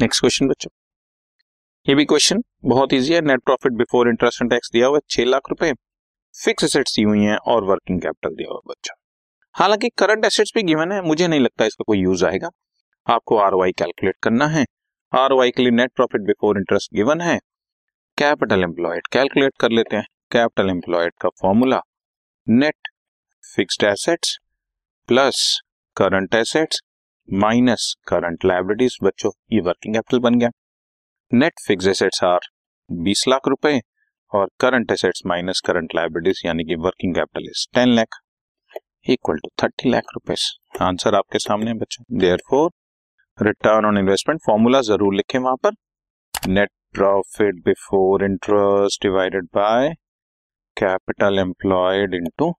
Next question बच्चों, ये भी क्वेश्चन बहुत इजी है। Net profit before interest and tax दिया हुआ है 6 लाख रुपए, फिक्स एसेट्स दी हुई हैं और वर्किंग कैपिटल दिया हुआ है बच्चों। हालांकि करंट एसेट्स भी गिवन है, मुझे नहीं लगता इसका कोई यूज आएगा। आपको आरओआई कैलकुलेट करना है। आरओआई के लिए net profit before interest given है, कैपिटल एम्प्लॉयड कैलकुलेट कर लेते हैं। कैपिटल एम्प्लॉयड का formula net fixed assets plus current assets minus current liabilities. बच्चों ये वर्किंग कैपिटल बन गया। Net fixed assets are 20 lakh रुपए और current assets minus current liabilities यानी कि working capital is 10 lakh equal to 30 lakh रुपए। आंसर आपके सामने है बच्चों। Therefore return on investment formula जरूर लिखें वहां पर, net profit before interest divided by capital employed into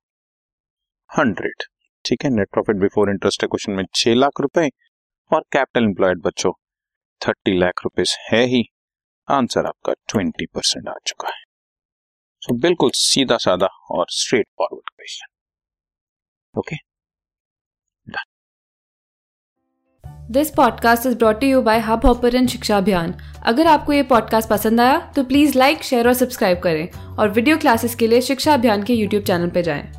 100। ठीक है, net profit before interest question में 6 लाख रुपए और कैपिटल एम्प्लॉयड बच्चों 30 लाख रुपए है ही। आंसर आपका 20% आ चुका है। तो बिल्कुल सीधा साधा और straight forward question. Okay, this podcast is brought to you by Hub Hopper and Shiksha Abhiyan. अगर आपको ये पॉडकास्ट पसंद आया तो प्लीज़ लाइक, शेयर और सब्सक्राइब करें और वीडियो क्लासेस के लिए शिक्षा अभियान के यूट्यूब चैनल पर जाएं।